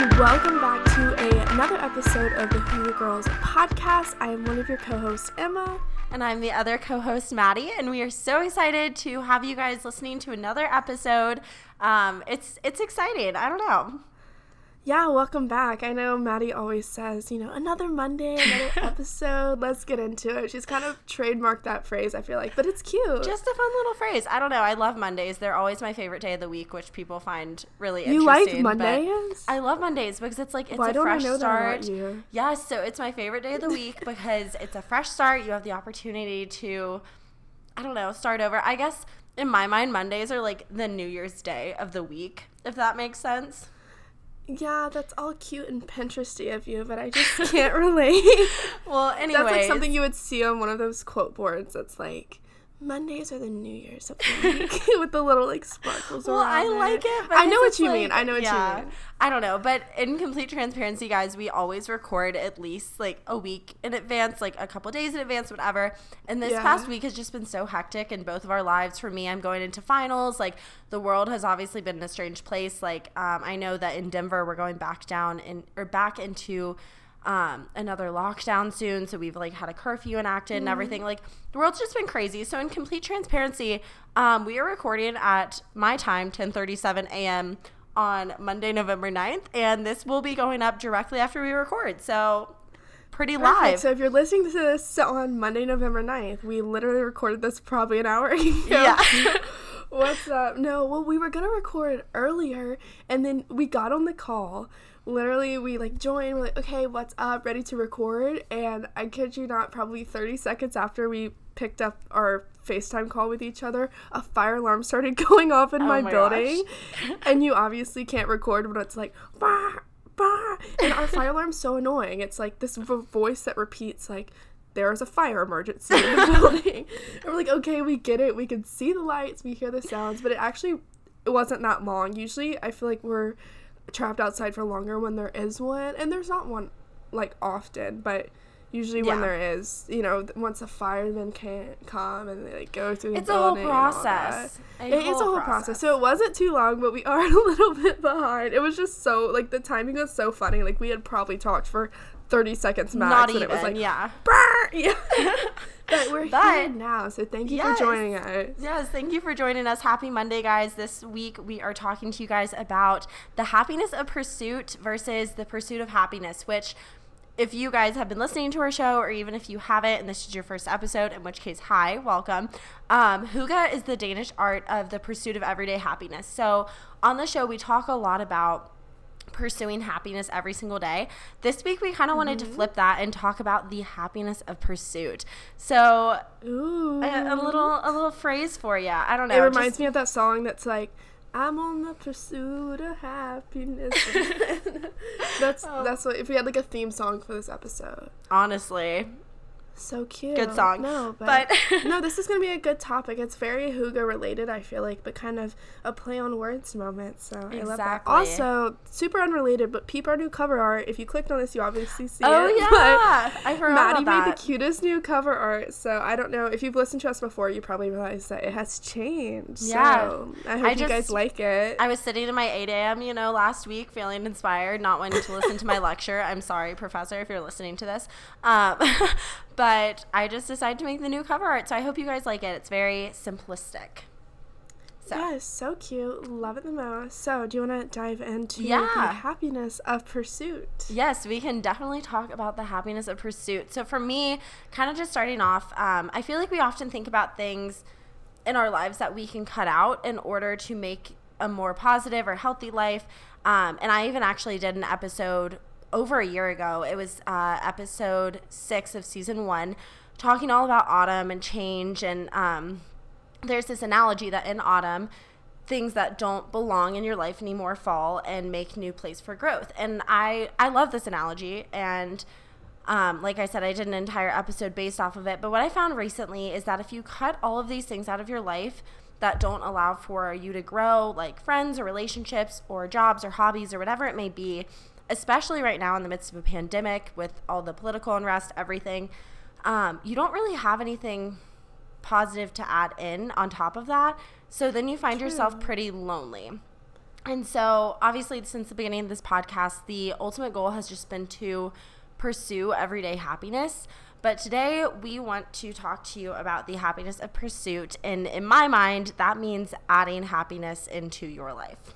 and welcome back to another episode of the Hygge Girls Podcast. I am one of your co-hosts, Emma. And I'm the other co-host, Maddie, and we are so excited to have you guys listening to another episode. It's exciting. I don't know. Yeah, welcome back. I know Maddie always says, another Monday, another episode, let's get into it. She's kind of trademarked that phrase, I feel like, but it's cute. Just a fun little phrase. I don't know. I love Mondays. They're always my favorite day of the week, which people find really interesting. You like Mondays? I love Mondays because it's like, it's a fresh start. Yes, yeah, so it's my favorite day of the week because it's a fresh start. You have the opportunity to, start over. I guess in my mind, Mondays are like the New Year's Day of the week, if that makes sense. Yeah, that's all cute and Pinteresty of you, but I just can't relate. Well, anyway, that's like something you would see on one of those quote boards that's like, Mondays are the New Year's of the week with the little like sparkles around. Well, I like it, but I know what you mean. I don't know, but in complete transparency, guys, we always record at least like a week in advance, like a couple days in advance, whatever. And this past week has just been so hectic in both of our lives. For me, I'm going into finals. Like the world has obviously been in a strange place. Like I know that in Denver, we're going back down back into another lockdown soon, so we've like had a curfew enacted and everything. Like the world's just been crazy. So in complete transparency, we are recording at my time 10:37 a.m. on Monday, November 9th, and this will be going up directly after we record, so pretty live. Perfect. So if you're listening to this on Monday, November 9th, we literally recorded this probably an hour ago. Yeah. What's up? No, well, we were gonna record earlier and then we got on the call. Literally, we like joined, we're like, okay, what's up, ready to record, and I kid you not, probably 30 seconds after we picked up our FaceTime call with each other, a fire alarm started going off in my building, and you obviously can't record when it's like, bah, bah, and our fire alarm's so annoying, it's like this voice that repeats like, there is a fire emergency in the building, and we're like, okay, we get it, we can see the lights, we hear the sounds, but it wasn't that long. Usually, I feel like we're trapped outside for longer when there is one, and there's not one like often, but usually when there is, once the firemen can't come and they like go through the building, it's a whole process. So it wasn't too long, but we are a little bit behind. It was just so like the timing was so funny. Like we had probably talked for 30 seconds max, not even, and it was like but we're here now, so thank you for joining us. Yes, thank you for joining us. Happy Monday, guys. This week we are talking to you guys about the happiness of pursuit versus the pursuit of happiness, which if you guys have been listening to our show, or even if you haven't and this is your first episode, in which case, hi, welcome. Hygge is the Danish art of the pursuit of everyday happiness. So on the show, we talk a lot about pursuing happiness every single day. This week, we kind of wanted to flip that and talk about the happiness of pursuit. So a little phrase for you. I don't know. It reminds me of that song that's like, I'm on the pursuit of happiness. That's what, if we had like a theme song for this episode. Honestly. So cute. Good song. No, but no, this is going to be a good topic. It's very Hygge related, I feel like, but kind of a play on words moment. So I love that. Also, super unrelated, but peep our new cover art. If you clicked on this, you obviously see it. Oh, yeah. I forgot about that. Maddie made the cutest new cover art. So I don't know. If you've listened to us before, you probably realize that it has changed. Yeah. So I hope you guys like it. I was sitting in my 8 a.m., last week, feeling inspired, not wanting to listen to my lecture. I'm sorry, Professor, if you're listening to this. But I just decided to make the new cover art, so I hope you guys like it. It's very simplistic. So. Yeah, so cute. Love it the most. So do you want to dive into the happiness of pursuit? Yes, we can definitely talk about the happiness of pursuit. So for me, kind of just starting off, I feel like we often think about things in our lives that we can cut out in order to make a more positive or healthy life. And I even actually did an episode over a year ago. It was episode 6 of season 1, talking all about autumn and change, and there's this analogy that in autumn, things that don't belong in your life anymore fall and make new place for growth. And I love this analogy, and like I said, I did an entire episode based off of it. But what I found recently is that if you cut all of these things out of your life that don't allow for you to grow, like friends or relationships or jobs or hobbies or whatever it may be, especially right now in the midst of a pandemic with all the political unrest, everything, you don't really have anything positive to add in on top of that. So then you find yourself pretty lonely. And so obviously since the beginning of this podcast, the ultimate goal has just been to pursue everyday happiness. But today we want to talk to you about the happiness of pursuit. And in my mind, that means adding happiness into your life.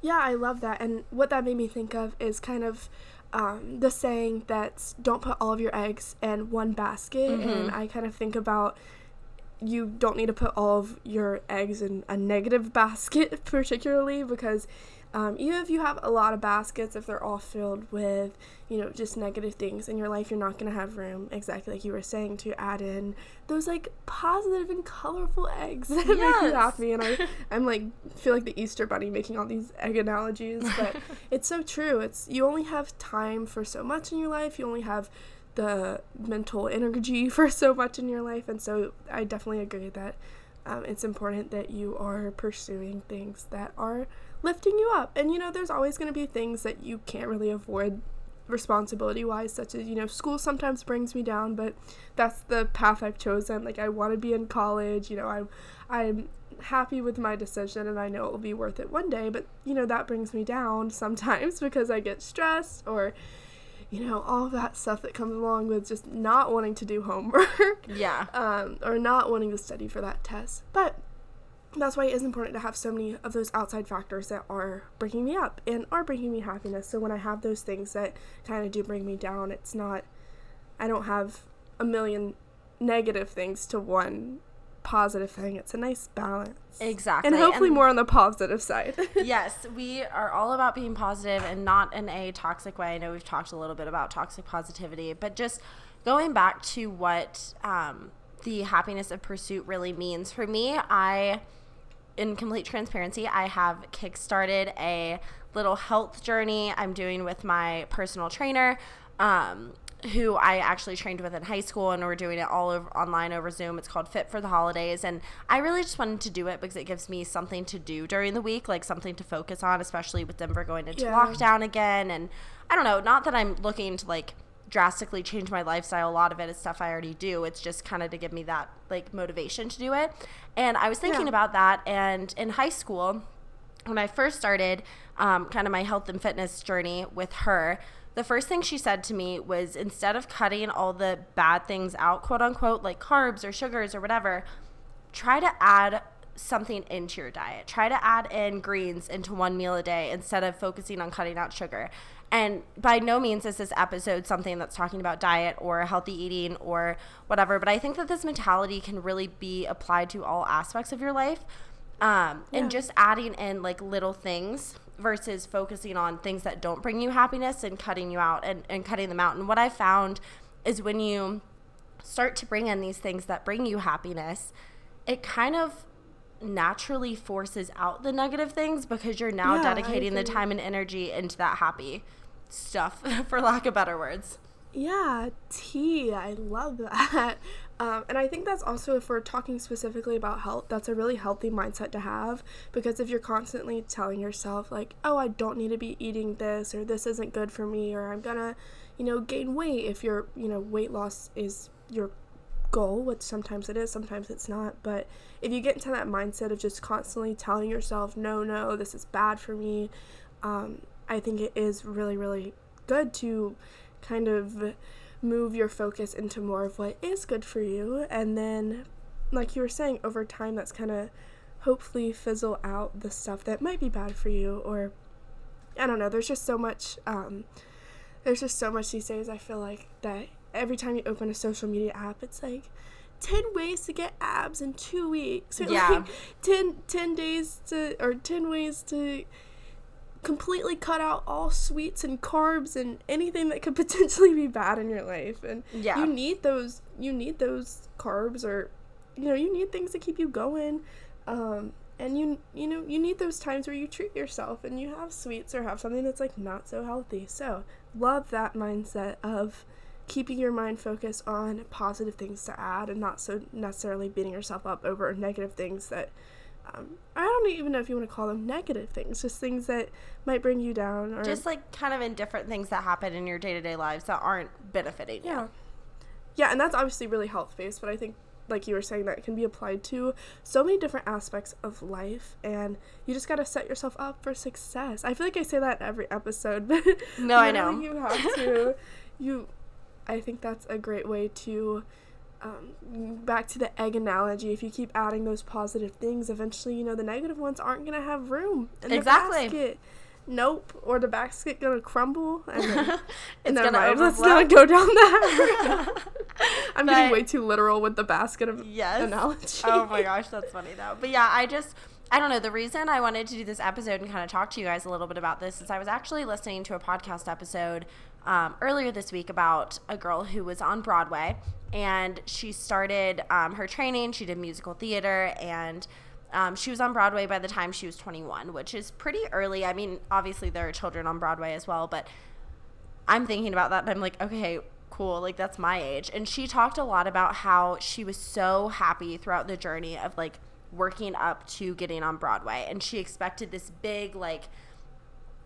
Yeah, I love that. And what that made me think of is kind of the saying that's don't put all of your eggs in one basket. Mm-hmm. And I kind of think about you don't need to put all of your eggs in a negative basket particularly, because even if you have a lot of baskets, if they're all filled with, just negative things in your life, you're not going to have room, exactly like you were saying, to add in those, positive and colorful eggs that make you happy. And I'm feel like the Easter Bunny making all these egg analogies, but it's so true. You only have time for so much in your life. You only have the mental energy for so much in your life. And so I definitely agree that it's important that you are pursuing things that are lifting you up. And, there's always going to be things that you can't really avoid responsibility-wise, such as, school sometimes brings me down, but that's the path I've chosen. I want to be in college, I'm happy with my decision, and I know it will be worth it one day, but, that brings me down sometimes because I get stressed or, all of that stuff that comes along with just not wanting to do homework. Yeah. Or not wanting to study for that test. But that's why it is important to have so many of those outside factors that are bringing me up and are bringing me happiness. So when I have those things that kind of do bring me down, I don't have a million negative things to one positive thing. It's a nice balance. Exactly. And hopefully more on the positive side. Yes, we are all about being positive and not in a toxic way. I know we've talked a little bit about toxic positivity, but just going back to what the happiness of pursuit really means. For me, in complete transparency, I have kickstarted a little health journey I'm doing with my personal trainer, who I actually trained with in high school, and we're doing it all over online over Zoom. It's called Fit for the Holidays, and I really just wanted to do it because it gives me something to do during the week, something to focus on, especially with Denver going into lockdown again. And I don't know, not that I'm looking to drastically change my lifestyle. A lot of it is stuff I already do. It's just kind of to give me that motivation to do it. And I was thinking about that, and in high school when I first started kind of my health and fitness journey with her, the first thing she said to me was, instead of cutting all the bad things out, quote unquote, like carbs or sugars or whatever, try to add something into your diet. Try to add in greens into one meal a day instead of focusing on cutting out sugar. And by no means is this episode something that's talking about diet or healthy eating or whatever, but I think that this mentality can really be applied to all aspects of your life. And just adding in little things versus focusing on things that don't bring you happiness and cutting you out and cutting them out. And what I found is when you start to bring in these things that bring you happiness, it kind of naturally forces out the negative things because you're now dedicating the time and energy into that happy stuff, for lack of better words. Yeah, tea. I love that. And I think that's also, if we're talking specifically about health, that's a really healthy mindset to have, because if you're constantly telling yourself I don't need to be eating this, or this isn't good for me, or I'm gonna, gain weight, if your, weight loss is your goal, which sometimes it is, sometimes it's not, but if you get into that mindset of just constantly telling yourself, no, this is bad for me, I think it is really, really good to kind of move your focus into more of what is good for you, and then like you were saying, over time that's kind of hopefully fizzle out the stuff that might be bad for you. Or I don't know, there's just so much these days. I feel like that every time you open a social media app, it's 10 ways to get abs in 2 weeks, or 10 ways to completely cut out all sweets and carbs and anything that could potentially be bad in your life. And you need those carbs, or you need things to keep you going, and you need those times where you treat yourself and you have sweets or have something that's not so healthy. So love that mindset of keeping your mind focused on positive things to add and not so necessarily beating yourself up over negative things that I don't even know if you want to call them negative things, just things that might bring you down, or just kind of indifferent things that happen in your day-to-day lives that aren't benefiting you. Yeah, and that's obviously really health-based, but I think like you were saying, that can be applied to so many different aspects of life, and you just gotta set yourself up for success. I feel like I say that in every episode, but no, I know. You have to. I think that's a great way to, back to the egg analogy, if you keep adding those positive things, eventually, the negative ones aren't gonna have room in the basket. Nope, or the basket gonna crumble, and then, let's not go down that road. I'm getting way too literal with the basket of analogy. Oh my gosh, that's funny though. But yeah, I don't know. The reason I wanted to do this episode and kind of talk to you guys a little bit about this is I was actually listening to a podcast episode earlier this week about a girl who was on Broadway, and she started her training. She did musical theater, and she was on Broadway by the time she was 21, which is pretty early. I mean, obviously there are children on Broadway as well, but I'm thinking about that and I'm like, okay, cool, like that's my age. And she talked a lot about how she was so happy throughout the journey of like working up to getting on Broadway, and she expected this big like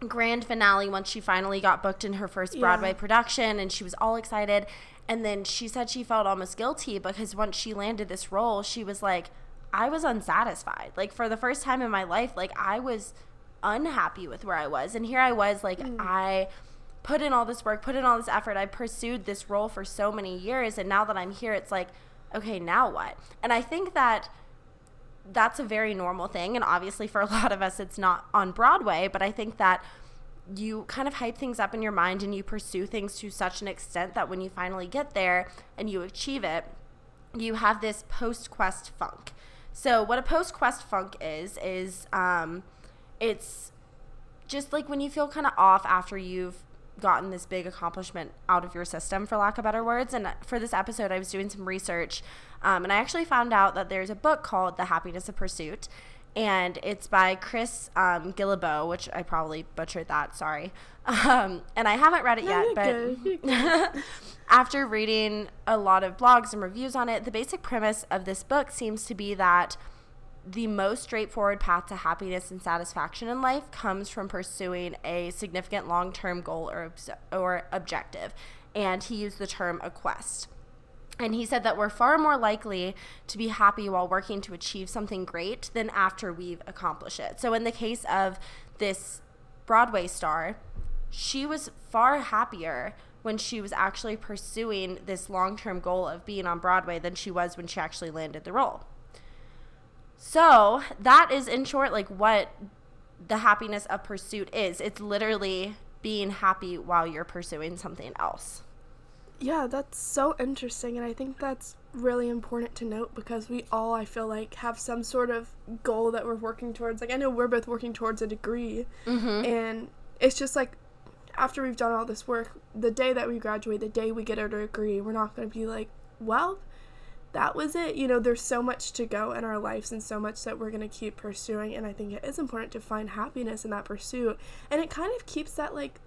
grand finale once she finally got booked in her first Broadway production, and she was all excited. And then she said she felt almost guilty because once she landed this role, she was like, I was unsatisfied. Like for the first time in my life, like I was unhappy with where I was, and here I was like I put in all this work, put in all this effort, I pursued this role for so many years, and now that I'm here, it's like, okay, now what? And I think that that's a very normal thing, and obviously for a lot of us it's not on Broadway, but I think that you kind of hype things up in your mind and you pursue things to such an extent that when you finally get there and you achieve it, you have this post-quest funk. So what a post-quest funk is it's just like when you feel kind of off after you've gotten this big accomplishment out of your system, for lack of better words. And for this episode, I was doing some research, and I actually found out that there's a book called The Happiness of Pursuit, and it's by Chris Guillebeau, which I probably butchered that, sorry. And I haven't read it yet, but after reading a lot of blogs and reviews on it, the basic premise of this book seems to be that the most straightforward path to happiness and satisfaction in life comes from pursuing a significant long-term goal or objective. And he used the term a quest. And he said that we're far more likely to be happy while working to achieve something great than after we've accomplished it. So in the case of this Broadway star, she was far happier when she was actually pursuing this long-term goal of being on Broadway than she was when she actually landed the role. So that is, in short, like what the happiness of pursuit is. It's literally being happy while you're pursuing something else. Yeah, that's so interesting, and I think that's really important to note because we all, I feel like, have some sort of goal that we're working towards. Like, I know we're both working towards a degree, and it's just like after we've done all this work, the day that we graduate, the day we get our degree, we're not going to be like, well, that was it. There's so much to go in our lives and so much that we're going to keep pursuing, and I think it is important to find happiness in that pursuit, and it kind of keeps that, like,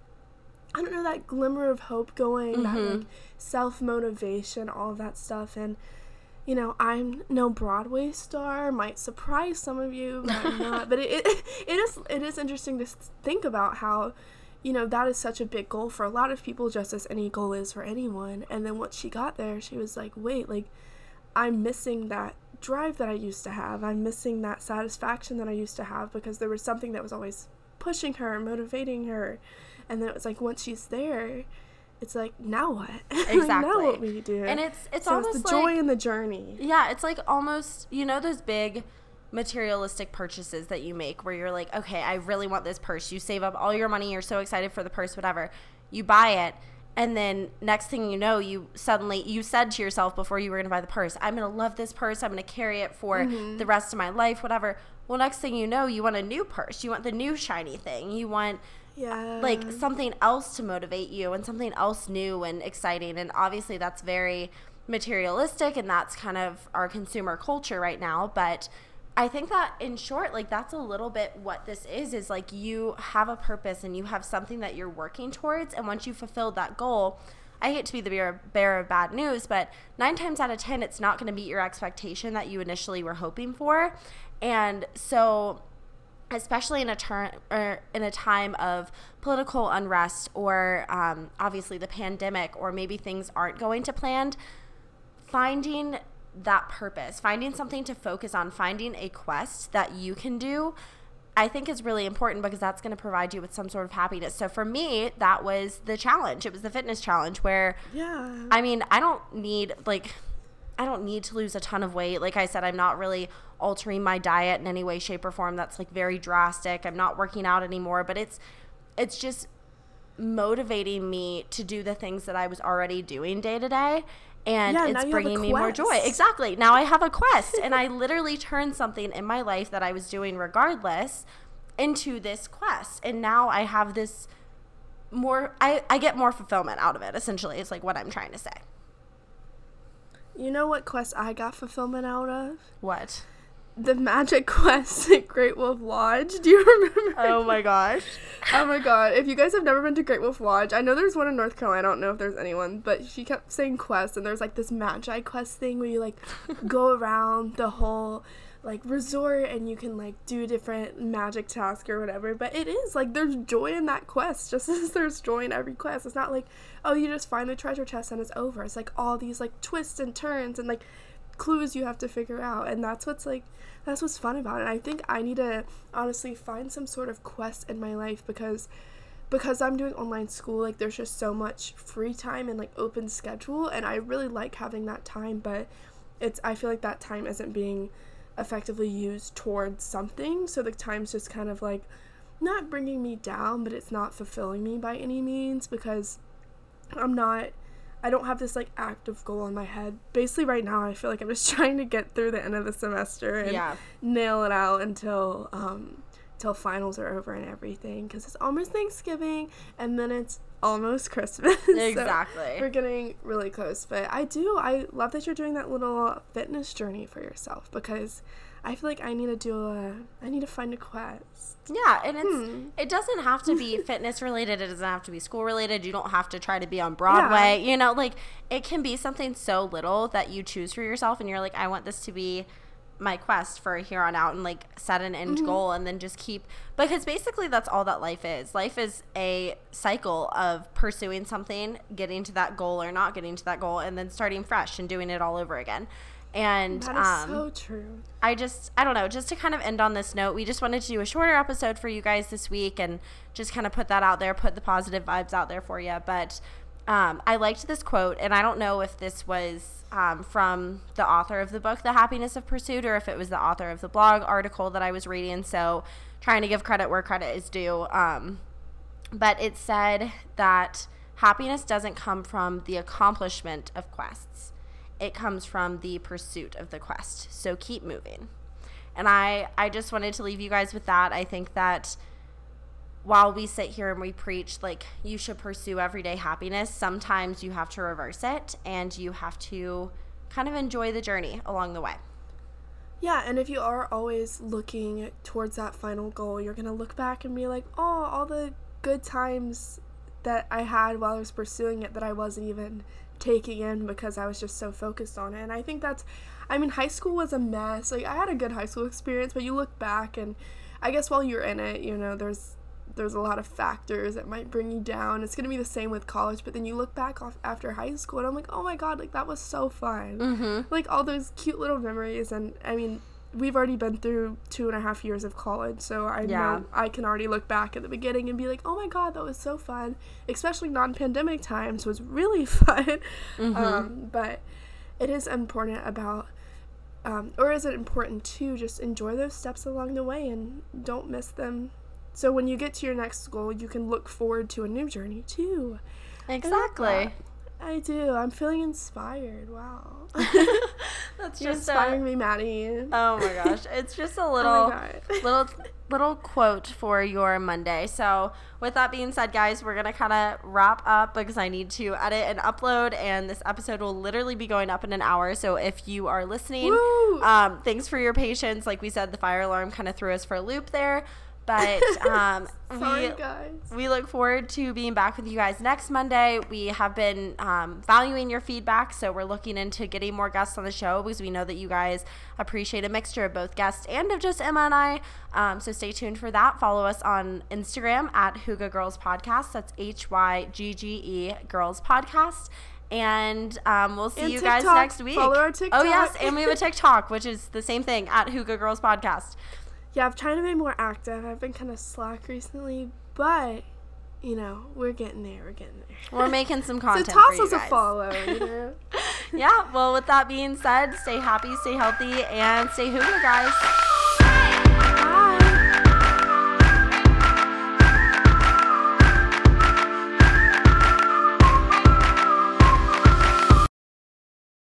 I don't know, that glimmer of hope going, that like self-motivation, all of that stuff. And, I'm no Broadway star, might surprise some of you, might not. But it is interesting to think about how, that is such a big goal for a lot of people, just as any goal is for anyone. And then once she got there, she was like, wait, like, I'm missing that drive that I used to have. I'm missing that satisfaction that I used to have, because there was something that was always pushing her, motivating her. And then it was like, once she's there, it's like, now what? Exactly. Like, now what we do. And it's almost it's the joy in the journey. Yeah, it's like almost, those big materialistic purchases that you make where you're like, okay, I really want this purse. You save up all your money. You're so excited for the purse, whatever. You buy it. And then next thing you know, you said to yourself before you were going to buy the purse, I'm going to love this purse. I'm going to carry it for the rest of my life, whatever. Well, next thing you know, you want a new purse. You want the new shiny thing. You want like something else to motivate you and something else new and exciting. And obviously that's very materialistic, and that's kind of our consumer culture right now. But I think that, in short, like that's a little bit what this is like you have a purpose and you have something that you're working towards. And once you've fulfilled that goal, I hate to be the bearer of bad news, but 9 times out of 10, it's not going to meet your expectation that you initially were hoping for. And so especially in a time of political unrest or obviously the pandemic, or maybe things aren't going to plan, finding that purpose, finding something to focus on, finding a quest that you can do, I think is really important because that's going to provide you with some sort of happiness. So for me, that was the challenge. It was the fitness challenge where, yeah, I mean, I don't need to lose a ton of weight. Like I said, I'm not really altering my diet in any way, shape, or form that's like very drastic. I'm not working out anymore, but it's just motivating me to do the things that I was already doing day to day. And yeah, it's bringing me more joy. Exactly. Now I have a quest. And I literally turned something in my life that I was doing regardless into this quest. And now I have this more, I get more fulfillment out of it, essentially. It's like what I'm trying to say. You know what quest I got fulfillment out of? What? The magic quest at Great Wolf Lodge. Do you remember? Oh, my gosh. Oh, my God. If you guys have never been to Great Wolf Lodge, I know there's one in North Carolina. I don't know if there's anyone, but she kept saying quest, and there's, like, this magi quest thing where you, like, go around the whole, like, resort, and you can, like, do different magic tasks or whatever. But it is, like, there's joy in that quest, just as there's joy in every quest. It's not like, oh, you just find the treasure chest and it's over. It's, like, all these, like, twists and turns and, like, clues you have to figure out, and that's what's fun about it. I think I need to honestly find some sort of quest in my life because I'm doing online school, like there's just so much free time and like open schedule, and I really like having that time, but I feel like that time isn't being effectively used towards something, so the time's just kind of like not bringing me down, but it's not fulfilling me by any means because I don't have this, like, active goal in my head. Basically, right now, I feel like I'm just trying to get through the end of the semester and nail it out until finals are over and everything. Because it's almost Thanksgiving, and then it's almost Christmas. Exactly. So we're getting really close. But I love that you're doing that little fitness journey for yourself because I feel like I need to find a quest. Yeah, and it doesn't have to be fitness related. It doesn't have to be school related. You don't have to try to be on Broadway. Yeah. You know, like it can be something so little that you choose for yourself and you're like, I want this to be my quest for here on out, and like set an end goal and then just keep, because basically that's all that life is. Life is a cycle of pursuing something, getting to that goal or not getting to that goal, and then starting fresh and doing it all over again. And that is so true. I don't know, just to kind of end on this note, we just wanted to do a shorter episode for you guys this week and just kind of put that out there, put the positive vibes out there for you. But I liked this quote, and I don't know if this was from the author of the book, The Happiness of Pursuit, or if it was the author of the blog article that I was reading. So trying to give credit where credit is due. But it said that happiness doesn't come from the accomplishment of quests. It comes from the pursuit of the quest. So keep moving. And I just wanted to leave you guys with that. I think that while we sit here and we preach, like, you should pursue everyday happiness, sometimes you have to reverse it and you have to kind of enjoy the journey along the way. Yeah, and if you are always looking towards that final goal, you're going to look back and be like, oh, all the good times that I had while I was pursuing it that I wasn't even taking in because I was just so focused on it. And I think high school was a mess. Like, I had a good high school experience, but you look back and I guess while you're in it, you know, there's a lot of factors that might bring you down. It's going to be the same with college, but then you look back after high school and I'm like, oh my God, like that was so fun. Mm-hmm. Like all those cute little memories. And I mean, we've already been through 2.5 years of college, so I know I can already look back at the beginning and be like, oh my God, that was so fun, especially non-pandemic times was really fun. Mm-hmm. But it is important to just enjoy those steps along the way and don't miss them. So when you get to your next goal, you can look forward to a new journey too. Exactly. I do. I'm feeling inspired. Wow. That's You're just inspiring me, Maddie. Oh my gosh. It's just a little little quote for your Monday. So with that being said, guys, we're going to kind of wrap up because I need to edit and upload, and this episode will literally be going up in an hour. So if you are listening, thanks for your patience. Like we said, the fire alarm kind of threw us for a loop there. But sorry, we look forward to being back with you guys next Monday. We have been valuing your feedback, so we're looking into getting more guests on the show because we know that you guys appreciate a mixture of both guests and of just Emma and I. So stay tuned for that. Follow us on Instagram at Hygge Girls Podcast. That's HYGGE Girls Podcast. And we'll see you guys next week. Follow our TikTok. Oh, yes. And we have a TikTok, which is the same thing, at Hygge Girls Podcast. Yeah, I'm trying to be more active. I've been kind of slack recently, but, you know, we're getting there. We're making some content. So toss us a follow, you know? Yeah, well, with that being said, stay happy, stay healthy, and stay Hygge, guys.